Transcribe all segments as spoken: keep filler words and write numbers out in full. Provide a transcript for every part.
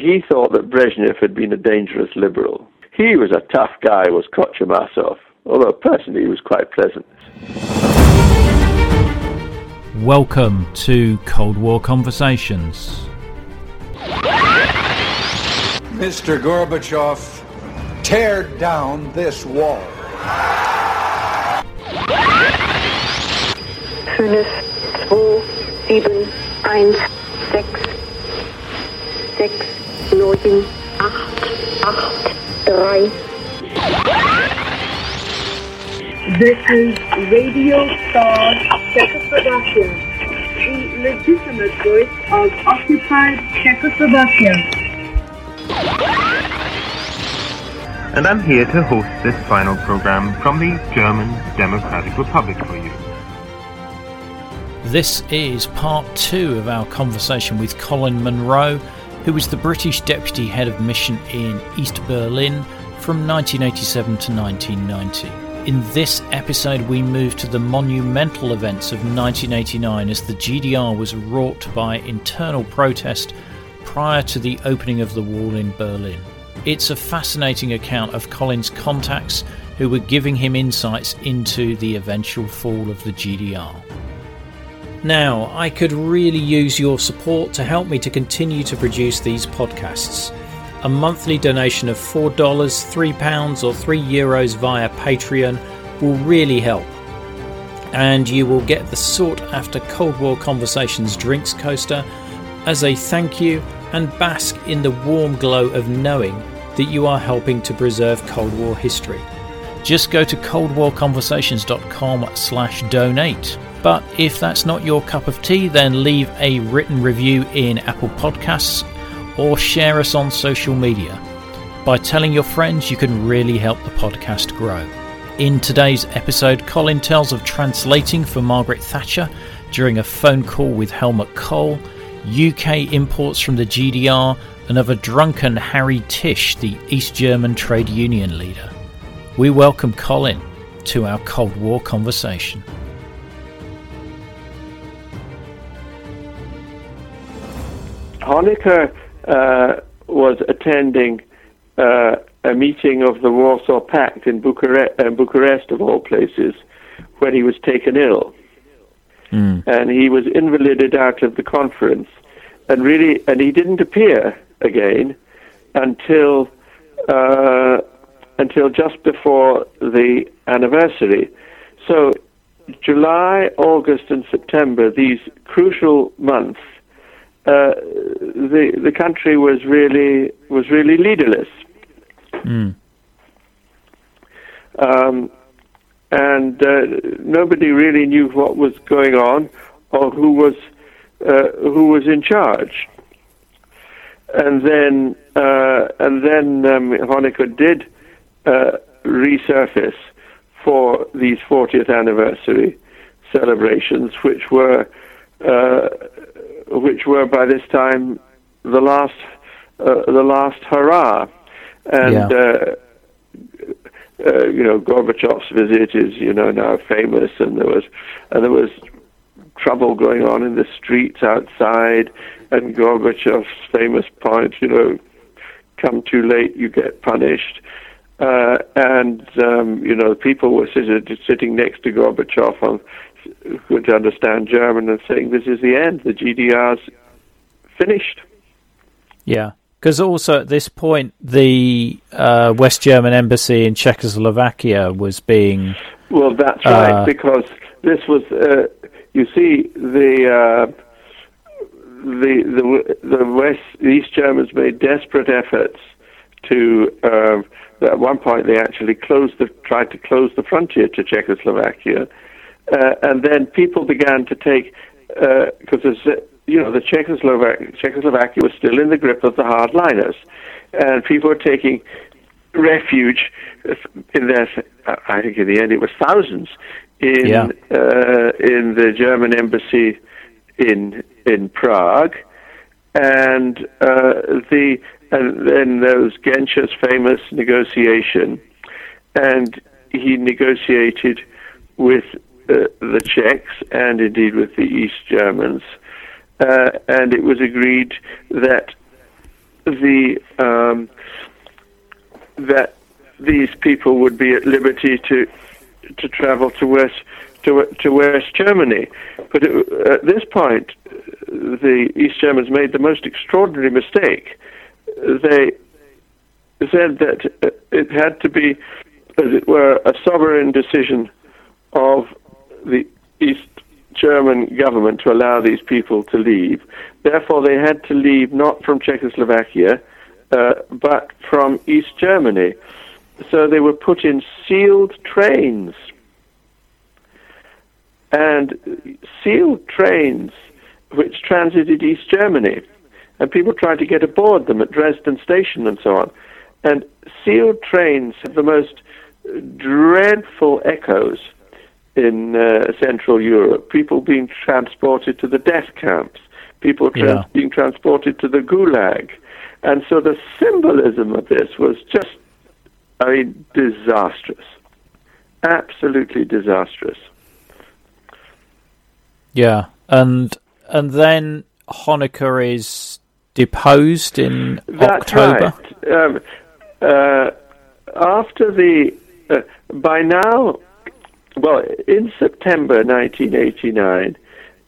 He thought that Brezhnev had been a dangerous liberal. He was a tough guy, was Kochemasov, although personally he was quite pleasant. Welcome to Cold War Conversations. Mister Gorbachev, tear down this wall. five, seven, six, six, nine, eight, eight, three. This is Radio Star Czechoslovakia, the legitimate voice of occupied Czechoslovakia. And I'm here to host this final program from the German Democratic Republic for you. This is part two of our conversation with Colin Munro, who was the British Deputy Head of Mission in East Berlin from nineteen eighty-seven to nineteen ninety. In this episode, we move to the monumental events of nineteen eighty-nine as the G D R was wrought by internal protest prior to the opening of the wall in Berlin. It's a fascinating account of Colin's contacts who were giving him insights into the eventual fall of the G D R. Now, I could really use your support to help me to continue to produce these podcasts. A monthly donation of four dollars, three pounds or three euros via Patreon will really help. And you will get the sought-after Cold War Conversations drinks coaster as a thank you and bask in the warm glow of knowing that you are helping to preserve Cold War history. Just go to cold war conversations dot com slash donate. But if that's not your cup of tea, then leave a written review in Apple Podcasts or share us on social media. By telling your friends, you can really help the podcast grow. In today's episode, Colin tells of translating for Margaret Thatcher during a phone call with Helmut Kohl, U K imports from the G D R, and of a drunken Harry Tisch, the East German trade union leader. We welcome Colin to our Cold War conversation. Honecker uh, was attending uh, a meeting of the Warsaw Pact in Bucharest, uh, Bucharest, of all places, when he was taken ill. Mm. And he was invalided out of the conference, and really, and he didn't appear again until uh, until just before the anniversary. So, July, August, and September, these crucial months, uh, the the country was really was really leaderless, mm. um, and uh, nobody really knew what was going on or who was uh, who was in charge. And then uh, and then um, Honecker did uh, resurface for these fortieth anniversary celebrations, which were uh, which were by this time the last uh, the last hurrah, and. Yeah. Uh, Uh, you know, Gorbachev's visit is, you know, now famous, and there was and there was trouble going on in the streets outside, and Gorbachev's famous point, you know, come too late, you get punished. Uh, and, um, you know, people were sit- sitting next to Gorbachev on, who could understand German, and saying, this is the end, the G D R's finished. Yeah. Because also at this point, the uh, West German embassy in Czechoslovakia was being... Well, that's uh, right, because this was, uh, you see, the, uh, the the the West the East Germans made desperate efforts to. Uh, at one point, they actually closed the tried to close the frontier to Czechoslovakia, uh, and then people began to take because uh, there's. You know, the Czechoslovak- Czechoslovakia was still in the grip of the hardliners, and people were taking refuge in their, I think in the end it was thousands, in yeah. uh, in the German embassy in in Prague, and uh, the and then there was Genscher's famous negotiation, and he negotiated with uh, the Czechs and indeed with the East Germans. Uh, and it was agreed that the um, that these people would be at liberty to to travel to West to, to West Germany. But it, at this point, the East Germans made the most extraordinary mistake. They said that it had to be, as it were, a sovereign decision of the East German government to allow these people to leave. Therefore, they had to leave not from Czechoslovakia, uh, but from East Germany. So they were put in sealed trains. And sealed trains which transited East Germany. And people tried to get aboard them at Dresden Station and so on. And sealed trains have the most dreadful echoes in uh, Central Europe. People being transported to the death camps. People trans- yeah. being transported to the Gulag. And so the symbolism of this was just, I mean, disastrous. Absolutely disastrous. Yeah, and and then Honecker is deposed in That's October. Right. Um, uh, after the, uh, by now, well, in September nineteen eighty-nine,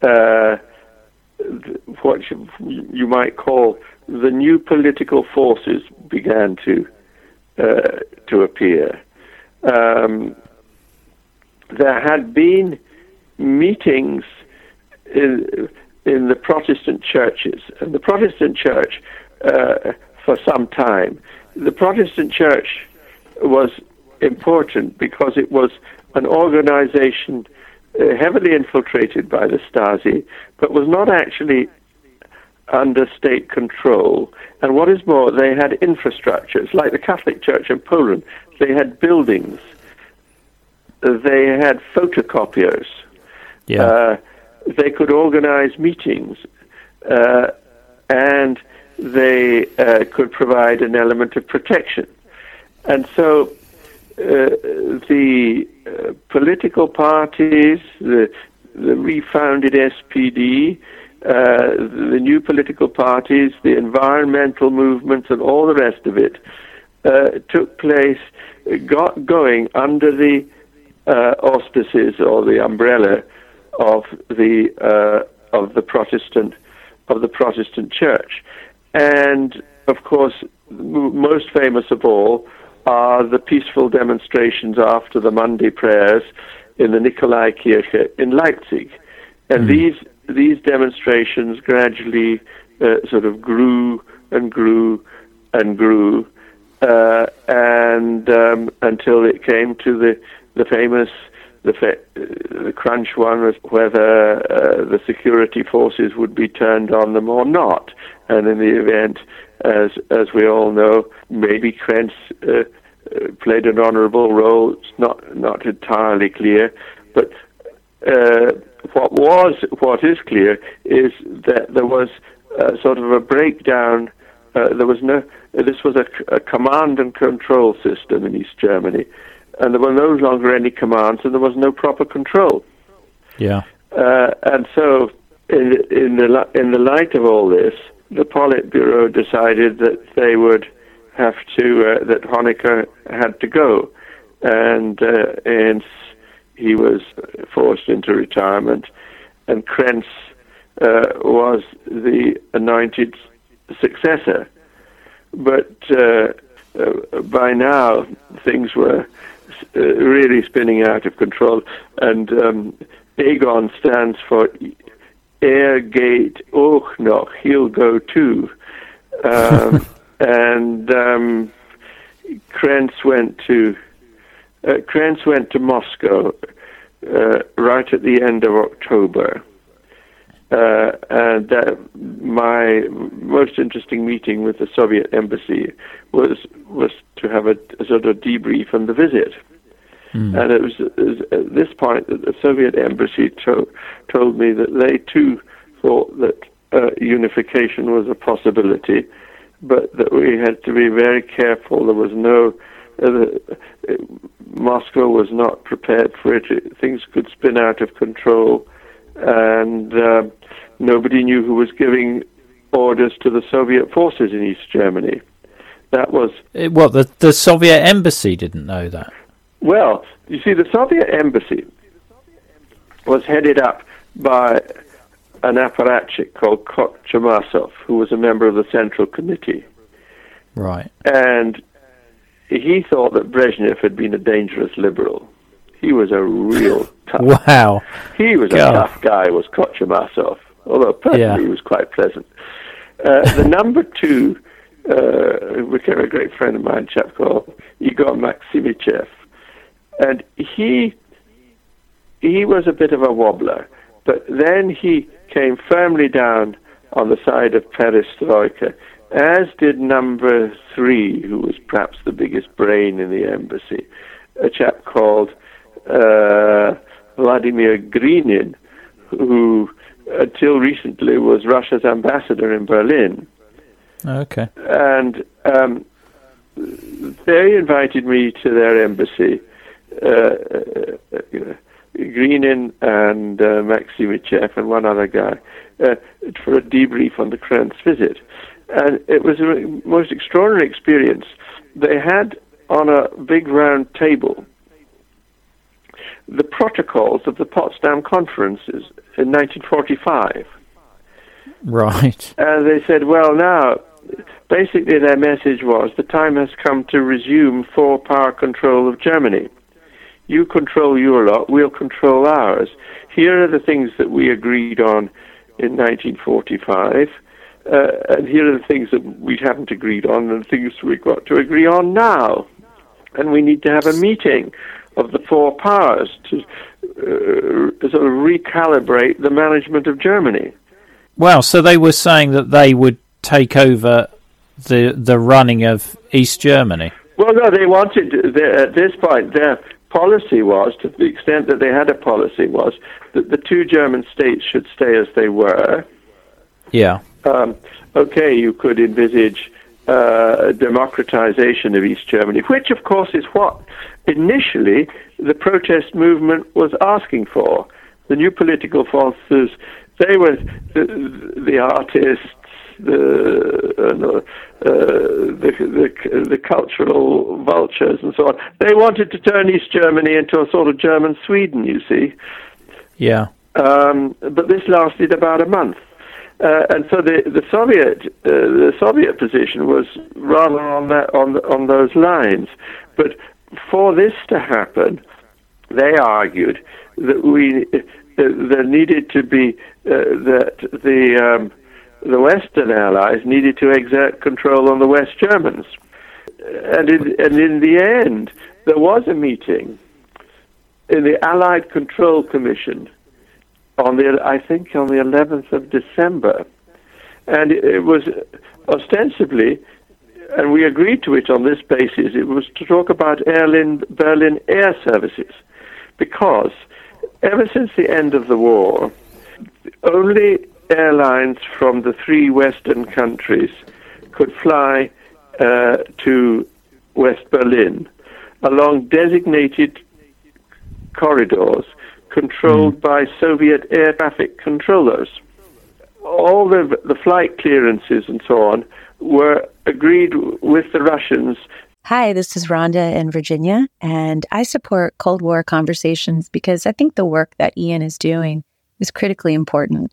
uh, what you might call the new political forces began to uh, to appear. Um, there had been meetings in in the Protestant churches, and the Protestant church uh, for some time. The Protestant church was important because it was an organization uh, heavily infiltrated by the Stasi, but was not actually under state control. And what is more, they had infrastructures, like the Catholic Church in Poland. They had buildings. They had photocopiers. Yeah. Uh, they could organize meetings, uh, and they uh, could provide an element of protection. And so uh, the uh, political parties, the, the refounded S P D, uh, the new political parties, the environmental movements, and all the rest of it uh, took place, got going under the uh, auspices or the umbrella of the uh, of the Protestant of the Protestant Church, and of course, m- most famous of all are the peaceful demonstrations after the Monday prayers in the Nikolaikirche in Leipzig, and mm. these these demonstrations gradually uh, sort of grew and grew and grew, uh, and um, until it came to the the famous. The, fa- the crunch one was whether uh, the security forces would be turned on them or not. And in the event, as as we all know, maybe Krenz uh, played an honorable role. It's not, not entirely clear. But uh, what was what is clear is that there was uh, sort of a breakdown. Uh, there was no. This was a, a command and control system in East Germany. And there were no longer any commands, and there was no proper control. Yeah. Uh, and so, in, in the in the light of all this, the Politburo decided that they would have to uh, that Honecker had to go, and uh, and he was forced into retirement. And Krenz uh, was the anointed successor, but uh, uh, by now things were. Uh, really spinning out of control, and um, Egon stands for Er geht auch noch, he'll go too. Um, and um, Krenz went to uh, Krenz went to Moscow uh, right at the end of October, uh, and that, my most interesting meeting with the Soviet embassy was was to have a, a sort of debrief on the visit. Mm. And it was, it was at this point that the Soviet embassy to, told me that they too thought that uh, unification was a possibility, but that we had to be very careful. There was no... Uh, uh, Moscow was not prepared for it. it. Things could spin out of control, and uh, nobody knew who was giving orders to the Soviet forces in East Germany. That was... It, well, the, the Soviet embassy didn't know that. Well, you see, the Soviet embassy was headed up by an apparatchik called Kochemasov, who was a member of the Central Committee. Right. And he thought that Brezhnev had been a dangerous liberal. He was a real tough... Wow. He was God. a tough guy, was Kochemasov, although personally yeah. he was quite pleasant. Uh, the number two uh, became a great friend of mine, a chap called Igor Maksimichev. And he he was a bit of a wobbler, but then he came firmly down on the side of perestroika, as did number three, who was perhaps the biggest brain in the embassy, a chap called uh, Vladimir Grinin, who until recently was Russia's ambassador in Berlin. Okay. And um, they invited me to their embassy, Uh, uh, uh, Grinin and uh, Maksimichev and one other guy uh, for a debrief on the Krenz visit, and it was the most extraordinary experience. They had on a big round table the protocols of the Potsdam conferences in nineteen forty-five. Right. And they said, well, now basically their message was the time has come to resume full power control of Germany. You control your lot, we'll control ours. Here are the things that we agreed on in nineteen forty-five, uh, and here are the things that we haven't agreed on and things we've got to agree on now. And we need to have a meeting of the four powers to uh, sort of recalibrate the management of Germany. Well, so they were saying that they would take over the the running of East Germany. Well, no, they wanted, at this point, their policy was, to the extent that they had a policy, was that the two German states should stay as they were. Yeah. Um, okay, you could envisage uh, democratization of East Germany, which, of course, is what initially the protest movement was asking for. The new political forces, they were the, the artists, the uh, uh, the, the the cultural vultures and so on. They wanted to turn East Germany into a sort of German Sweden, you see. Yeah. Um, but this lasted about a month, uh, and so the the Soviet uh, the Soviet position was rather on that on on those lines. But for this to happen, they argued that we uh, there needed to be uh, that the um, the Western Allies needed to exert control on the West Germans. And in, and in the end, there was a meeting in the Allied Control Commission on the, I think, on the eleventh of December. And it, it was ostensibly, and we agreed to it on this basis, it was to talk about Berlin, Berlin air services, because ever since the end of the war, only airlines from the three Western countries could fly uh, to West Berlin along designated corridors controlled by Soviet air traffic controllers. All the, the flight clearances and so on were agreed with the Russians. Hi, this is Rhonda in Virginia, and I support Cold War conversations because I think the work that Ian is doing is critically important.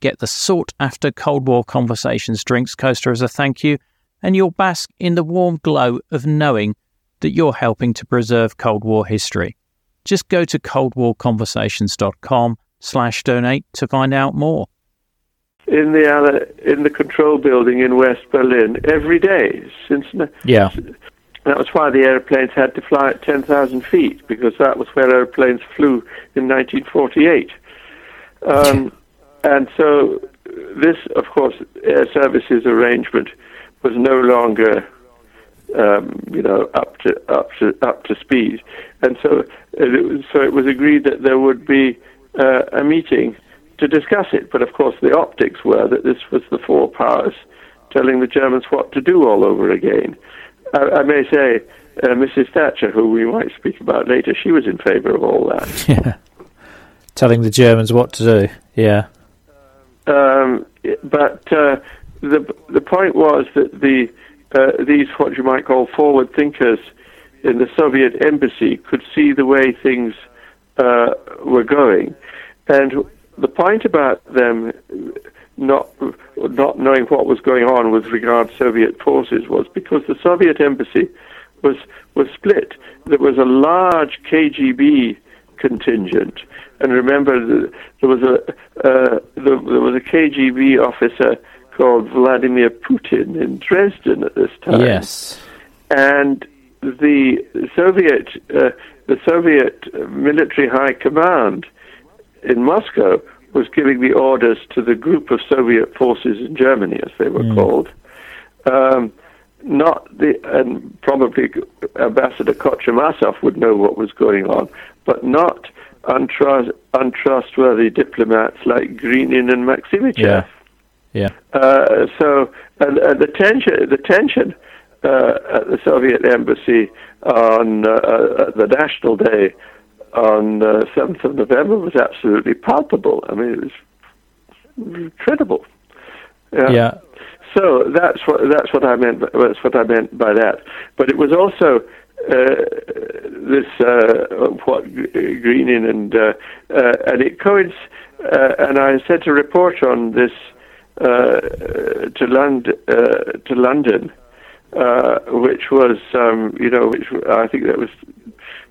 get the sought-after Cold War Conversations drinks coaster as a thank you, and you'll bask in the warm glow of knowing that you're helping to preserve Cold War history. Just go to coldwarconversations.com slash donate to find out more. In the in the control building in West Berlin every day since... Yeah. That was why the airplanes had to fly at ten thousand feet, because that was where airplanes flew in nineteen forty-eight. Um, and so this, of course, air services arrangement was no longer, um, you know, up to up to up to speed, and so it was, so it was agreed that there would be uh, a meeting to discuss it. But of course, the optics were that this was the four powers telling the Germans what to do all over again. I, I may say, uh, Missus Thatcher, who we might speak about later, she was in favour of all that. Yeah, telling the Germans what to do. Yeah. Um, but uh, the the point was that the uh, these what you might call forward thinkers in the Soviet embassy could see the way things uh, were going, and the point about them not not knowing what was going on with regard to Soviet forces was because the Soviet embassy was was split. There was a large K G B contingent. And remember, there was a uh, there was a K G B officer called Vladimir Putin in Dresden at this time. Yes, and the Soviet uh, the Soviet military high command in Moscow was giving the orders to the group of Soviet forces in Germany, as they were mm. called. Um, not the and probably Ambassador Kochemasov would know what was going on, but not Untrust, untrustworthy diplomats like Grinin and Maksimichev. Yeah. yeah. Uh, so, and, and the tension, the tension uh, at the Soviet embassy on uh, uh, the National Day on uh, seventh of November was absolutely palpable. I mean, it was incredible. Yeah. yeah. So that's what that's what I meant. By, that's what I meant by that. But it was also. Uh, this uh, what Greening and uh, uh, and it coincides. Uh, and I sent a report on this uh, to London, uh, to London, uh, which was um, you know, which I think that was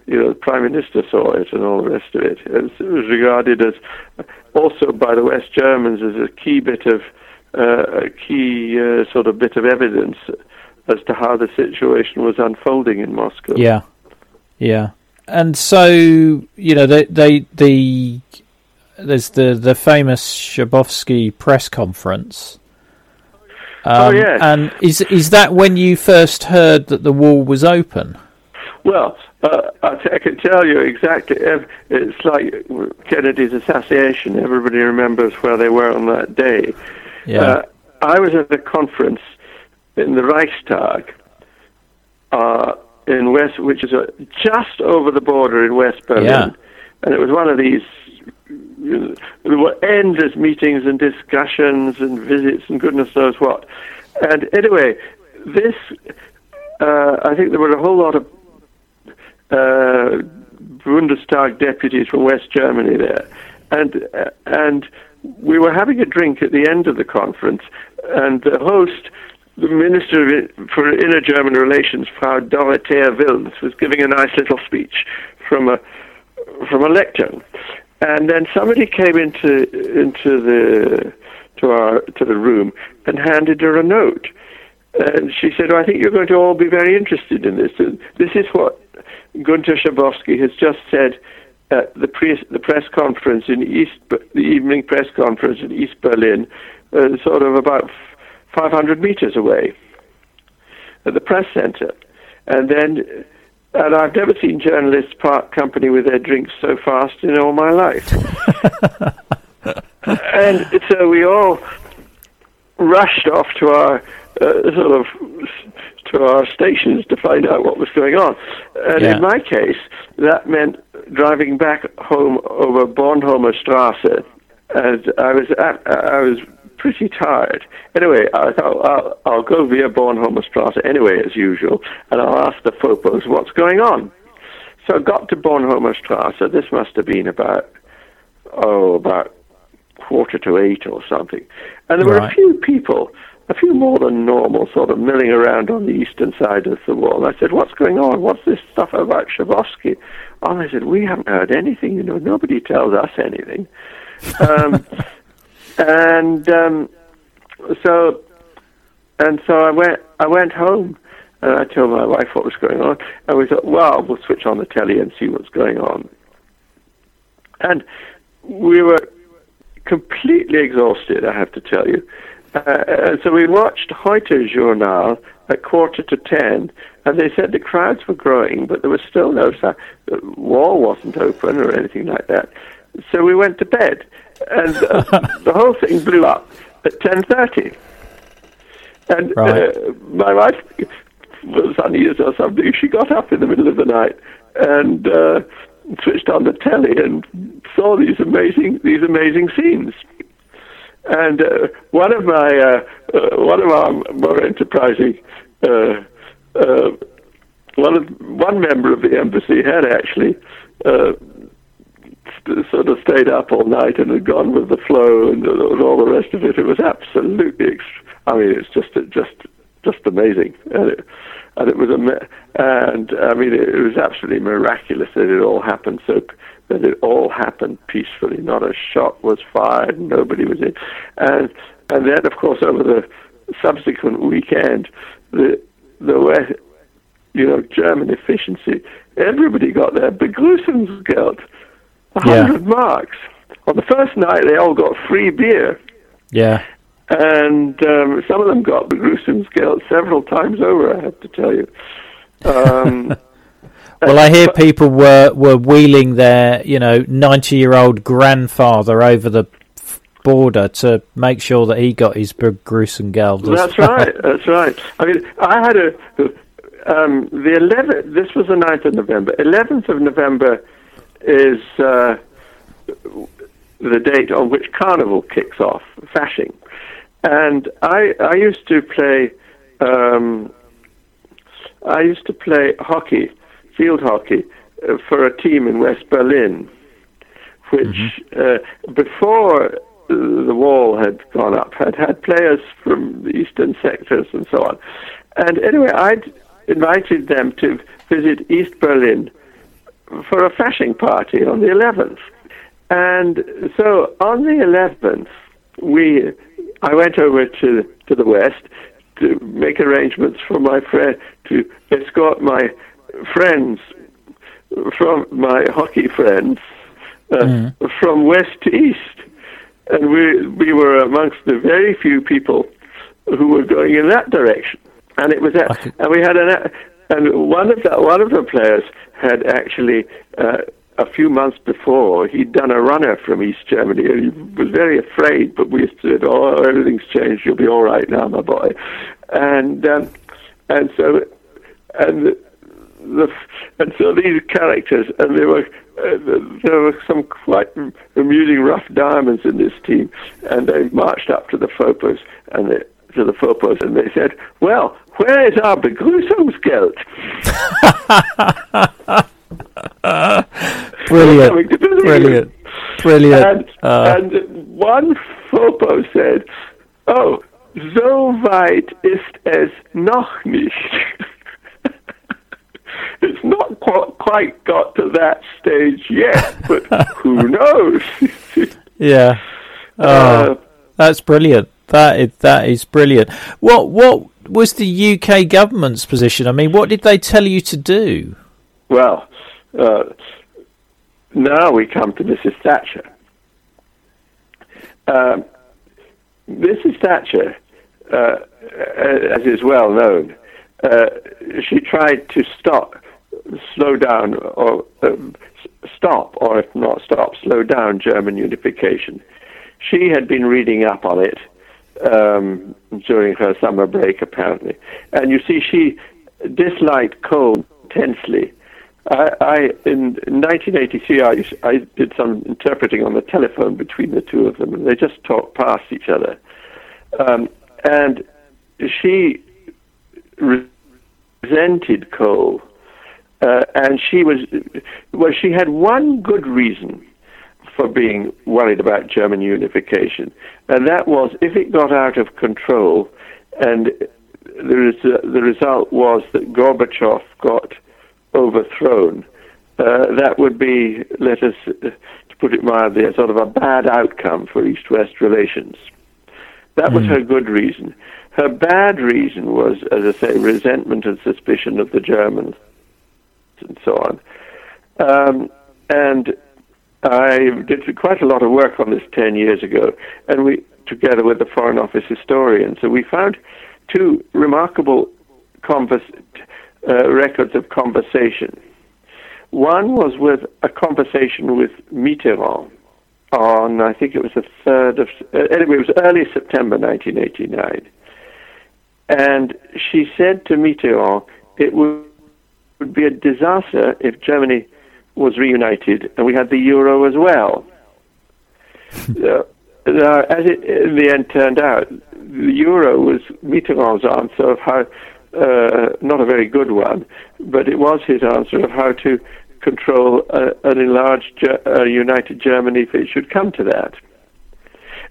you know, the Prime Minister saw it and all the rest of it. It was, it was regarded as also by the West Germans as a key bit of uh, a key uh, sort of bit of evidence as to how the situation was unfolding in Moscow. Yeah, yeah. And so, you know, they, they, the there's the, the famous Schabowski press conference. Um, oh, yeah. And is, is that when you first heard that the wall was open? Well, uh, I, t- I can tell you exactly. It's like Kennedy's assassination. Everybody remembers where they were on that day. Yeah. Uh, I was at a conference in the Reichstag, uh, in West, which is uh, just over the border in West Berlin, yeah. and it was one of these. You know, there were endless meetings and discussions and visits and goodness knows what. And anyway, this, uh, I think there were a whole lot of uh, Bundestag deputies from West Germany there, and uh, and we were having a drink at the end of the conference, and the host, the Minister for Inner German Relations, Frau Dorothea Wilms, was giving a nice little speech from a from a lecture, and then somebody came into into the to our to the room and handed her a note, and she said, well, "I think you're going to all be very interested in this. This is what Gunther Schabowski has just said at the press the press conference in East the evening press conference in East Berlin, uh, sort of about five hundred meters away at the press center." And then, and I've never seen journalists part company with their drinks so fast in all my life. And so we all rushed off to our uh, sort of to our stations to find out what was going on. And yeah. in my case, that meant driving back home over Bornholmer Straße, and I was at, I was. pretty tired. Anyway, I thought I'll, I'll go via Bornholmer Straße anyway, as usual, and I'll ask the Fopos what's going on. So I got to Bornholmer Straße. This must have been about, oh, about quarter to eight or something. And there right. were a few people, a few more than normal, sort of milling around on the eastern side of the wall. I said, "What's going on? What's this stuff about Schabowski?" And they said, "We haven't heard anything. You know, nobody tells us anything." Um, And um, so, and so I went. I went home, and I told my wife what was going on. And we thought, well, we'll switch on the telly and see what's going on. And we were completely exhausted, I have to tell you. Uh, so we watched Heute Journal at quarter to ten, and they said the crowds were growing, but there was still no sign. The wall wasn't open or anything like that. So we went to bed, and uh, the whole thing blew up at ten thirty. And right. uh, my wife was uneasy or something. She got up in the middle of the night and uh, switched on the telly and saw these amazing these amazing scenes. And uh, one of my uh, uh, one of our more enterprising uh, uh, one of, one member of the embassy had actually uh, st- sort of stayed up all night and had gone with the flow and, and all the rest of it. It was absolutely extraordinary. I mean, it's just just just amazing, and it, and it was ama- and I mean, it, it was absolutely miraculous that it all happened. So that it all happened peacefully. Not a shot was fired. Nobody was in. And and then, of course, over the subsequent weekend, the the West, you know, German efficiency. Everybody got their Begrüßungsgeld, a hundred yeah. marks. On the first night, they all got free beer. Yeah. And um, some of them got Begrüßungsgeld several times over, I have to tell you. Um, well, I hear but, people were, were wheeling their, you know, ninety-year-old grandfather over the border to make sure that he got his Begrüßungsgeld. That's well. right, that's right. I mean, I had a... Um, the eleventh, this was the ninth of November. eleventh of November is uh, the date on which Carnival kicks off, Fasching. And I, I used to play, um, I used to play hockey, field hockey, uh, for a team in West Berlin, which mm-hmm. uh, before the wall had gone up had had players from the eastern sectors and so on. And anyway, I'd invited them to visit East Berlin for a Fasching party on the eleventh. And so on the eleventh, we. I went over to to the West to make arrangements for my friend to escort my friends from my hockey friends uh, mm. from west to east, and we we were amongst the very few people who were going in that direction. And it was at, and we had an and one of the one of the players had actually. Uh, A few months before, he'd done a runner from East Germany, and he was very afraid, but we said, oh, everything's changed, you'll be all right now, my boy. And um, and so and the, and so these characters, and there were uh, there were some quite amusing rough diamonds in this team, and they marched up to the Fopos, and they, to the Fopos, and they said, well, where is our Begrüßungsgeld? Uh, brilliant, brilliant, brilliant. And, uh, and one Fopo said, oh, so weit ist es noch nicht. It's not qu- quite got to that stage yet, but who knows? yeah, uh, uh, that's brilliant. That is, that is brilliant. What, what was the U K government's position? I mean, what did they tell you to do? Well... Uh, now we come to Missus Thatcher. Um, Missus Thatcher, uh, as is well known, uh, she tried to stop, slow down, or um, stop, or if not stop, slow down German unification. She had been reading up on it um, during her summer break, apparently. And you see, she disliked Kohl intensely. I, I, in nineteen eighty-three, I, I did some interpreting on the telephone between the two of them, and they just talked past each other. Um, and she resented Kohl, uh, and she was, well, she had one good reason for being worried about German unification, and that was if it got out of control, and the, res- the result was that Gorbachev got overthrown, uh, that would be, let us, uh, to put it mildly, a sort of a bad outcome for East-West relations. That was mm. her good reason. Her bad reason was, as I say, resentment and suspicion of the Germans and so on. Um, and I did quite a lot of work on this ten years ago, and we, together with the Foreign Office historian, so we found two remarkable converse, uh, records of conversation. One was with a conversation with Mitterrand on, I think it was the third of, uh, anyway, it was early September nineteen eighty-nine. And she said to Mitterrand, it would, would be a disaster if Germany was reunited and we had the euro as well. uh, now, as it in the end turned out, the euro was Mitterrand's answer of how, uh, not a very good one, but it was his answer of how to control a, an enlarged, uh, united Germany if it should come to that.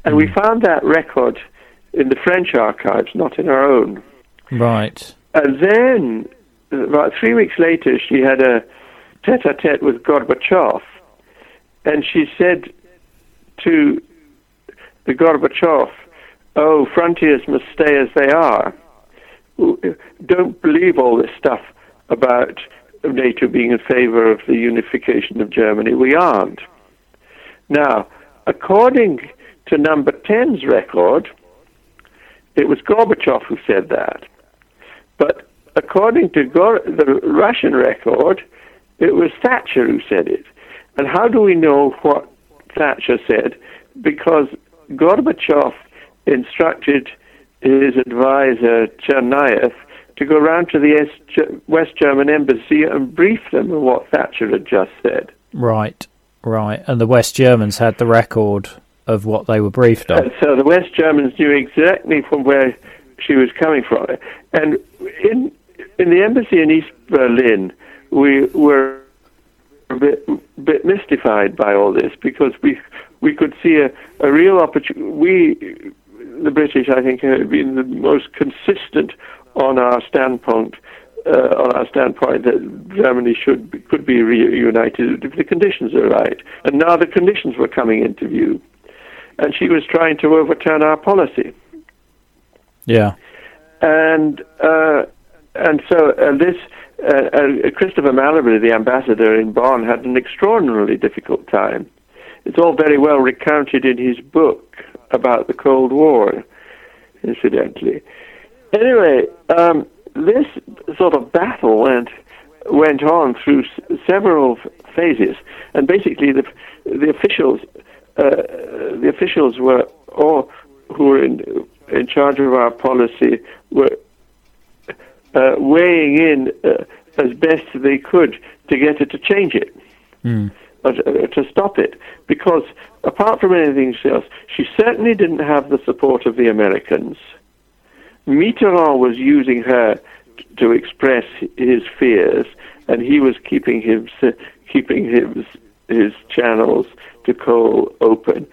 And we found that record in the French archives, not in our own. Right. And then, about three weeks later, she had a tete-a-tete with Gorbachev, and she said to the Gorbachev, oh, frontiers must stay as they are. Don't believe all this stuff about NATO being in favor of the unification of Germany. We aren't. Now, according to number ten's record, it was Gorbachev who said that. But according to Gor- the Russian record, it was Thatcher who said it. And how do we know what Thatcher said? Because Gorbachev instructed his advisor, Chernyaev, to go round to the West German embassy and brief them on what Thatcher had just said. Right, right. And the West Germans had the record of what they were briefed on. And so the West Germans knew exactly from where she was coming from. And in in the embassy in East Berlin, we were a bit, bit mystified by all this, because we we could see a, a real opportunity. We, the British, I think, have been the most consistent on our standpoint, uh, on our standpoint that Germany should be, could be reunited if the conditions are right. And now the conditions were coming into view, and she was trying to overturn our policy. Yeah. And uh, and so uh, this uh, uh, Christopher Mallory, the ambassador in Bonn, had an extraordinarily difficult time. It's all very well recounted in his book about the Cold War, incidentally. Anyway, um, this sort of battle went went on through s- several phases, and basically the the officials uh, the officials were all who were in in charge of our policy were uh, weighing in uh, as best they could to get it to change it, mm. or to, to stop it, because apart from anything else, she certainly didn't have the support of the Americans. Mitterrand was using her t- to express his fears, and he was keeping his uh, keeping his his channels to Kohl open,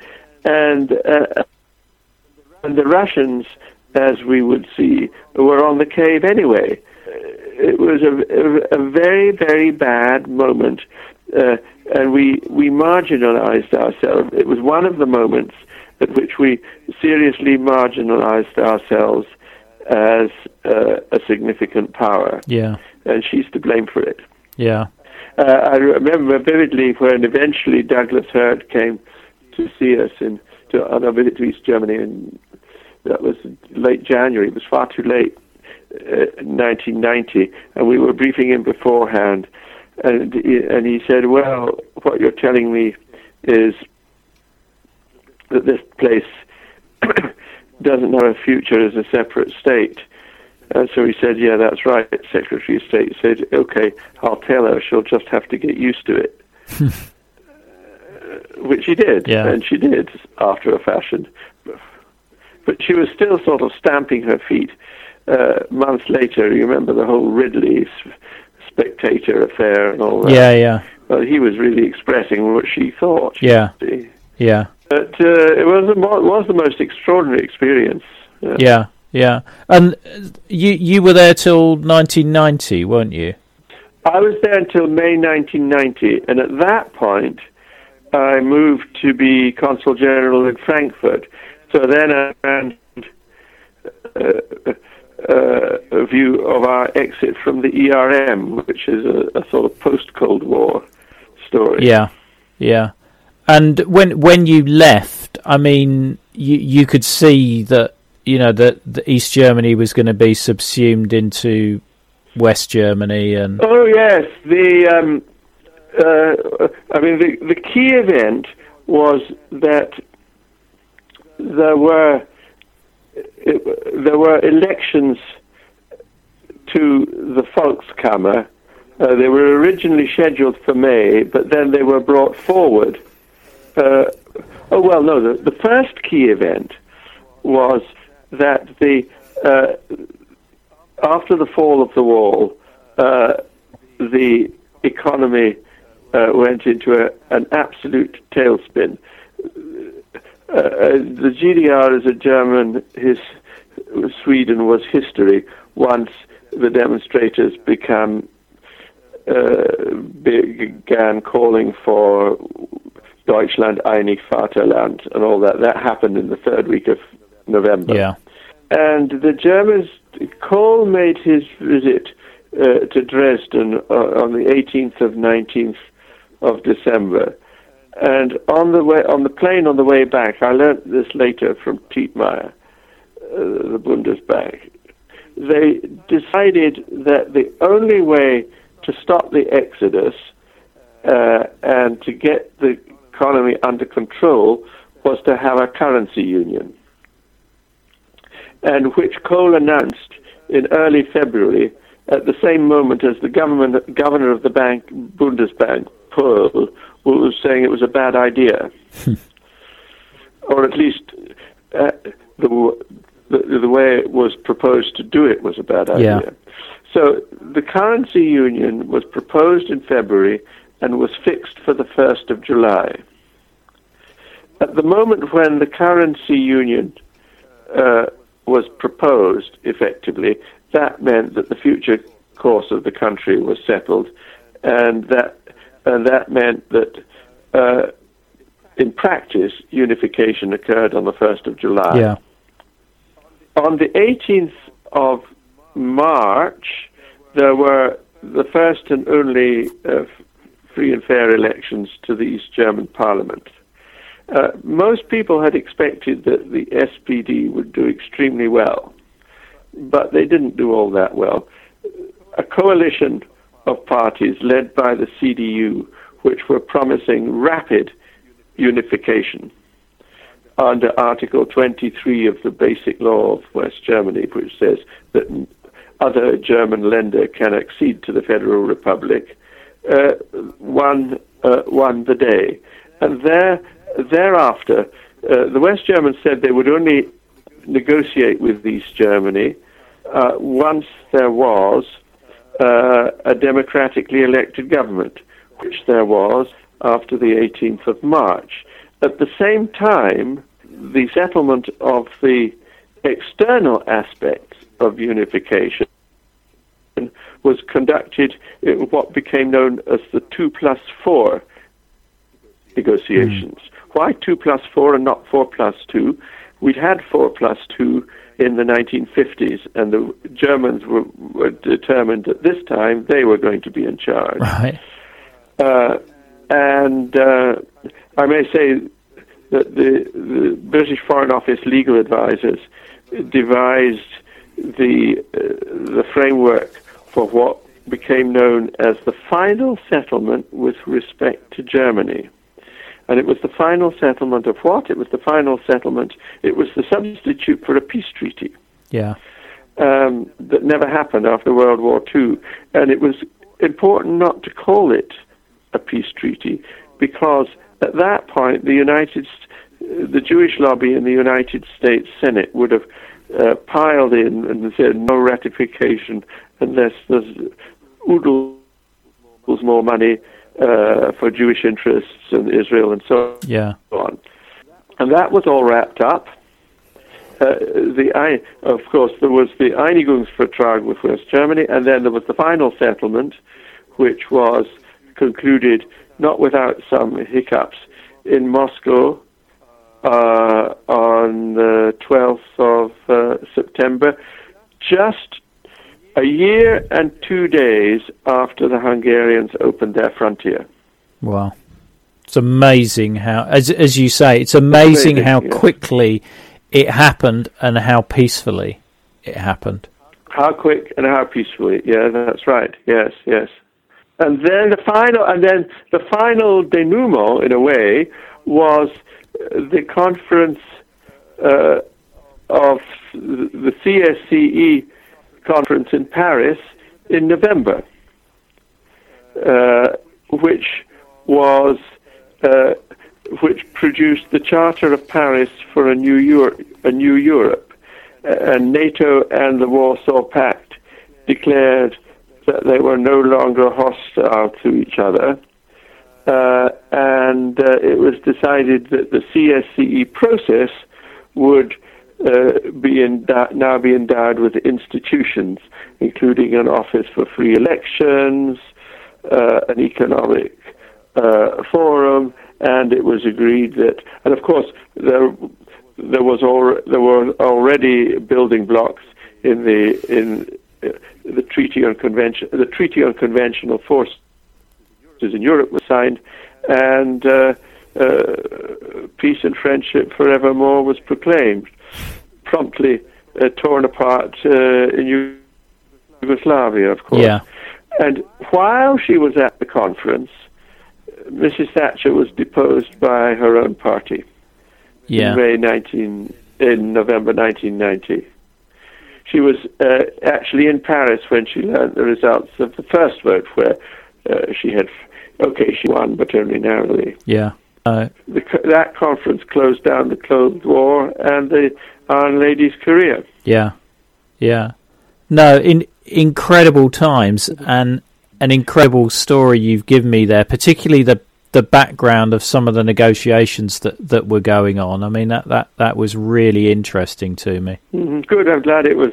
and uh, and the Russians, as we would see, were on the cave anyway. It was a, a very very bad moment, uh, and we we marginalized ourselves. It was one of the moments at which we seriously marginalized ourselves as uh, a significant power. Yeah. And she's to blame for it. Yeah. Uh, I remember vividly when eventually Douglas Hurd came to see us in to, on our visit to East Germany, and that was late January. It was far too late, uh, nineteen ninety, and we were briefing him beforehand, and and he said, well, what you're telling me is that this place doesn't have a future as a separate state. And so he said, yeah, that's right. Secretary of State said, okay, I'll tell her, she'll just have to get used to it. uh, which she did, yeah. And she did, after a fashion. But she was still sort of stamping her feet. Uh, months later, you remember the whole Ridley sp- spectator affair and all that? Yeah, yeah. Well, he was really expressing what she thought. Yeah, see? Yeah. But uh, it was the, mo- was the most extraordinary experience. Yeah, yeah. yeah. And you you were there till nineteen ninety, weren't you? I was there until May nineteen ninety, and at that point, I moved to be Consul General in Frankfurt. So then I had uh, uh, a view of our exit from the E R M, which is a, a sort of post-Cold War story. Yeah, yeah. And when when you left, I mean, you you could see that, you know, that the East Germany was going to be subsumed into West Germany, and oh yes, the um, uh, I mean the the key event was that there were there were elections to the Volkskammer. Uh, they were originally scheduled for May, but then they were brought forward. Uh, oh well, no, the, the first key event was that the uh, after the fall of the wall, uh, the economy uh, went into a, an absolute tailspin. Uh, the G D R is a German, his Sweden was history once the demonstrators become, uh, began calling for Deutschland, einig Vaterland, and all that. That happened in the third week of November. Yeah. And the Germans, Kohl made his visit uh, to Dresden uh, on the eighteenth of nineteenth of December, and on the way on the plane on the way back, I learnt this later from Tietmeyer, uh, the Bundesbank. They decided that the only way to stop the exodus uh, and to get the economy under control was to have a currency union, and which Kohl announced in early February at the same moment as the government, governor of the bank, Bundesbank, Pohl, was saying it was a bad idea. Or at least uh, the, the, the way it was proposed to do it was a bad idea. Yeah. So the currency union was proposed in February and was fixed for the first of July. At the moment when the currency union uh, was proposed, effectively, that meant that the future course of the country was settled, and that and that meant that uh, in practice unification occurred on the first of July. Yeah. On the eighteenth of March, there were the first and only uh, free and fair elections to the East German Parliament. Uh, most people had expected that the S P D would do extremely well, but they didn't do all that well. A coalition of parties led by the C D U, which were promising rapid unification under Article twenty-three of the Basic Law of West Germany, which says that other German lender can accede to the Federal Republic, uh, won, uh, won the day. And there... Thereafter, uh, the West Germans said they would only negotiate with East Germany uh, once there was uh, a democratically elected government, which there was after the eighteenth of March. At the same time, the settlement of the external aspects of unification was conducted in what became known as the two plus four negotiations. Mm. Why two plus four and not four plus two? We'd had four plus two in the nineteen fifties, and the Germans were, were determined at this time they were going to be in charge. Right. Uh, and uh, I may say that the, the British Foreign Office legal advisors devised the, uh, the framework for what became known as the final settlement with respect to Germany. And it was the final settlement of what? It was the final settlement. It was the substitute for a peace treaty. Yeah. Um, that never happened after World War Two. And it was important not to call it a peace treaty because at that point the United, the Jewish lobby in the United States Senate would have uh, piled in and said no ratification unless there's oodles more money Uh, for Jewish interests in Israel and so yeah. on. And that was all wrapped up. Uh, the I, Of course, there was the Einigungsvertrag with West Germany, and then there was the final settlement, which was concluded, not without some hiccups, in Moscow uh, on the twelfth of September, just a year and two days after the Hungarians opened their frontier. Wow. It's amazing how, as as you say, it's amazing, it's amazing how yeah. quickly it happened and how peacefully it happened. How quick and how peacefully? Yeah, that's right. Yes, yes. And then the final, and then the final denouement, in a way, was the conference uh, of the C S C E conference in Paris in November, uh, which was uh, which produced the Charter of Paris for a new Europe, a new Europe, and NATO and the Warsaw Pact declared that they were no longer hostile to each other, uh, and uh, it was decided that the C S C E process would uh, be endowed, now be endowed with institutions, including an office for free elections, uh, an economic uh, forum, and it was agreed that, and of course there there was all there were already building blocks in the in. Uh, the Treaty on Convention, the Treaty on Conventional Forces in Europe was signed, and uh, uh, peace and friendship forevermore was proclaimed, promptly uh, torn apart uh, in Yugoslavia, of course. Yeah. And while she was at the conference, Missus Thatcher was deposed by her own party. Yeah. In May nineteen in November nineteen ninety. She was uh, actually in Paris when she learned the results of the first vote, where uh, she had, okay, she won, but only narrowly. Yeah. Uh, the, that conference closed down the Cold War and the Iron Lady's career. Yeah, yeah. No, in incredible times, and an incredible story you've given me there, particularly the the background of some of the negotiations that, that were going on. I mean, that, that, that was really interesting to me. Mm-hmm. Good. I'm glad it was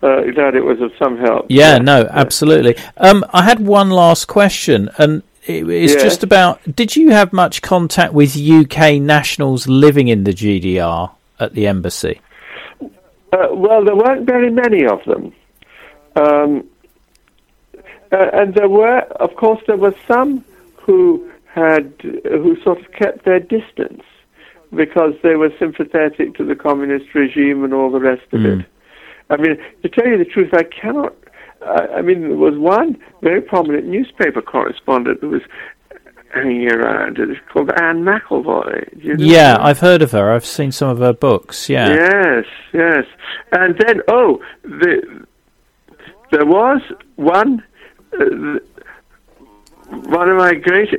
uh, glad it was of some help. Yeah, yeah. no, absolutely. Um, I had one last question, and it, it's yeah. just about, did you have much contact with U K nationals living in the G D R at the embassy? Uh, well, there weren't very many of them. Um, uh, and there were, of course, there were some who... had who sort of kept their distance because they were sympathetic to the communist regime and all the rest of mm. it. I mean, to tell you the truth, I cannot... I, I mean, there was one very prominent newspaper correspondent who was hanging around. It was called Anne McElvoy. Do you know yeah, I've heard of her. I've seen some of her books, yeah. Yes, yes. And then, oh, the, there was one... Uh, the, One of my great,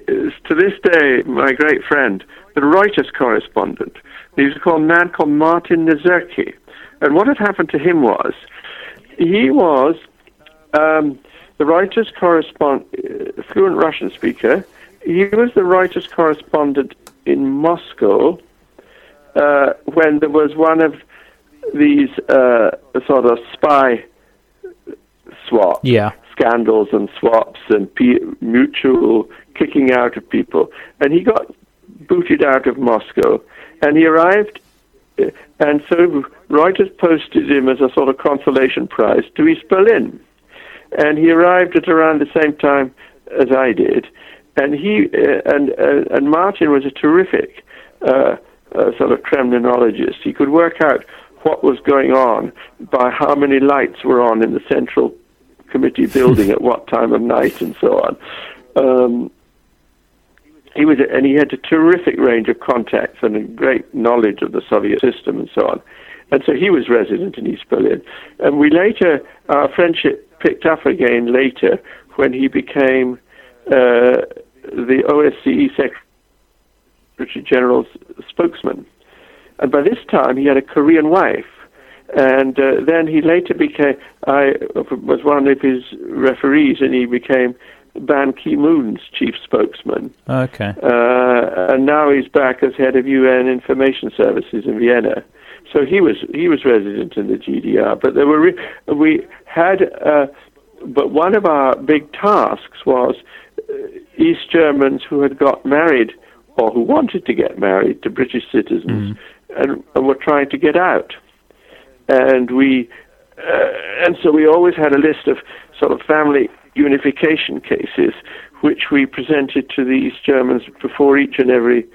to this day, my great friend, the Reuters correspondent, he's a man called Martin Nizirky. And what had happened to him was, he was um, the Reuters correspondent, fluent Russian speaker, he was the Reuters correspondent in Moscow uh, when there was one of these uh, sort of spy swaps. Yeah. Scandals and swaps and pe- mutual kicking out of people. And he got booted out of Moscow. And he arrived, and so Reuters posted him as a sort of consolation prize to East Berlin. And he arrived at around the same time as I did. And he uh, and uh, and Martin was a terrific uh, uh, sort of Kremlinologist. He could work out what was going on by how many lights were on in the central committee building at what time of night and so on. Um, he was, and he had a terrific range of contacts and a great knowledge of the Soviet system and so on. And so he was resident in East Berlin. And we later, our friendship picked up again later when he became uh, the O S C E Secretary General's spokesman. And by this time he had a Korean wife. And uh, then he later became, I was one of his referees, and he became Ban Ki-moon's chief spokesman. Okay. Uh, and now he's back as head of U N Information Services in Vienna. So he was he was resident in the G D R. But there were re- we had, uh, but one of our big tasks was East Germans who had got married or who wanted to get married to British citizens mm. and, and were trying to get out. And we, uh, and so we always had a list of sort of family unification cases, which we presented to the East Germans before each and every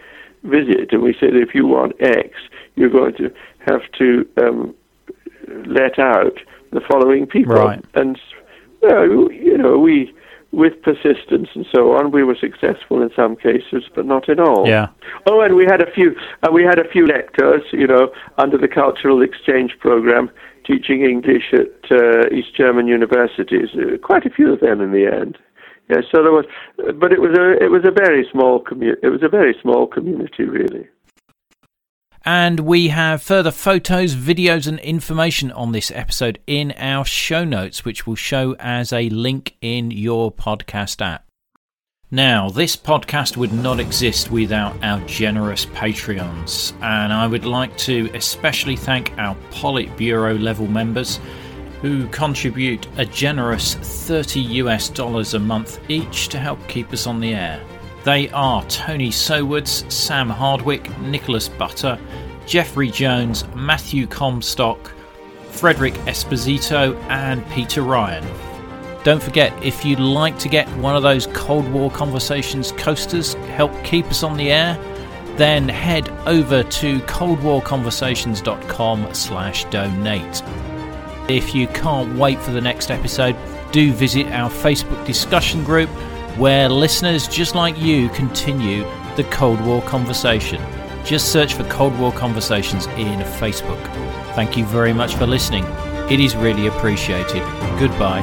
visit. And we said, if you want X, you're going to have to um, let out the following people. Right. And, well, you know, we, with persistence and so on, we were successful in some cases, but not in all. Yeah. Oh, and we had a few, and we had a few lectors, you know, under the cultural exchange program, teaching English at uh, East German universities. Uh, quite a few of them in the end. Yeah. So there was, but it was a it was a very small commu- It was a very small community, really. And we have further photos, videos and information on this episode in our show notes, which will show as a link in your podcast app. Now, this podcast would not exist without our generous Patreons, and I would like to especially thank our Politburo level members who contribute a generous thirty US dollars a month each to help keep us on the air. They are Tony Sowards, Sam Hardwick, Nicholas Butter, Jeffrey Jones, Matthew Comstock, Frederick Esposito and Peter Ryan. Don't forget, if you'd like to get one of those Cold War Conversations coasters, help keep us on the air, then head over to coldwarconversations.com slash donate. If you can't wait for the next episode, do visit our Facebook discussion group, where listeners just like you continue the Cold War conversation. Just search for Cold War Conversations in Facebook. Thank you very much for listening. It is really appreciated. Goodbye.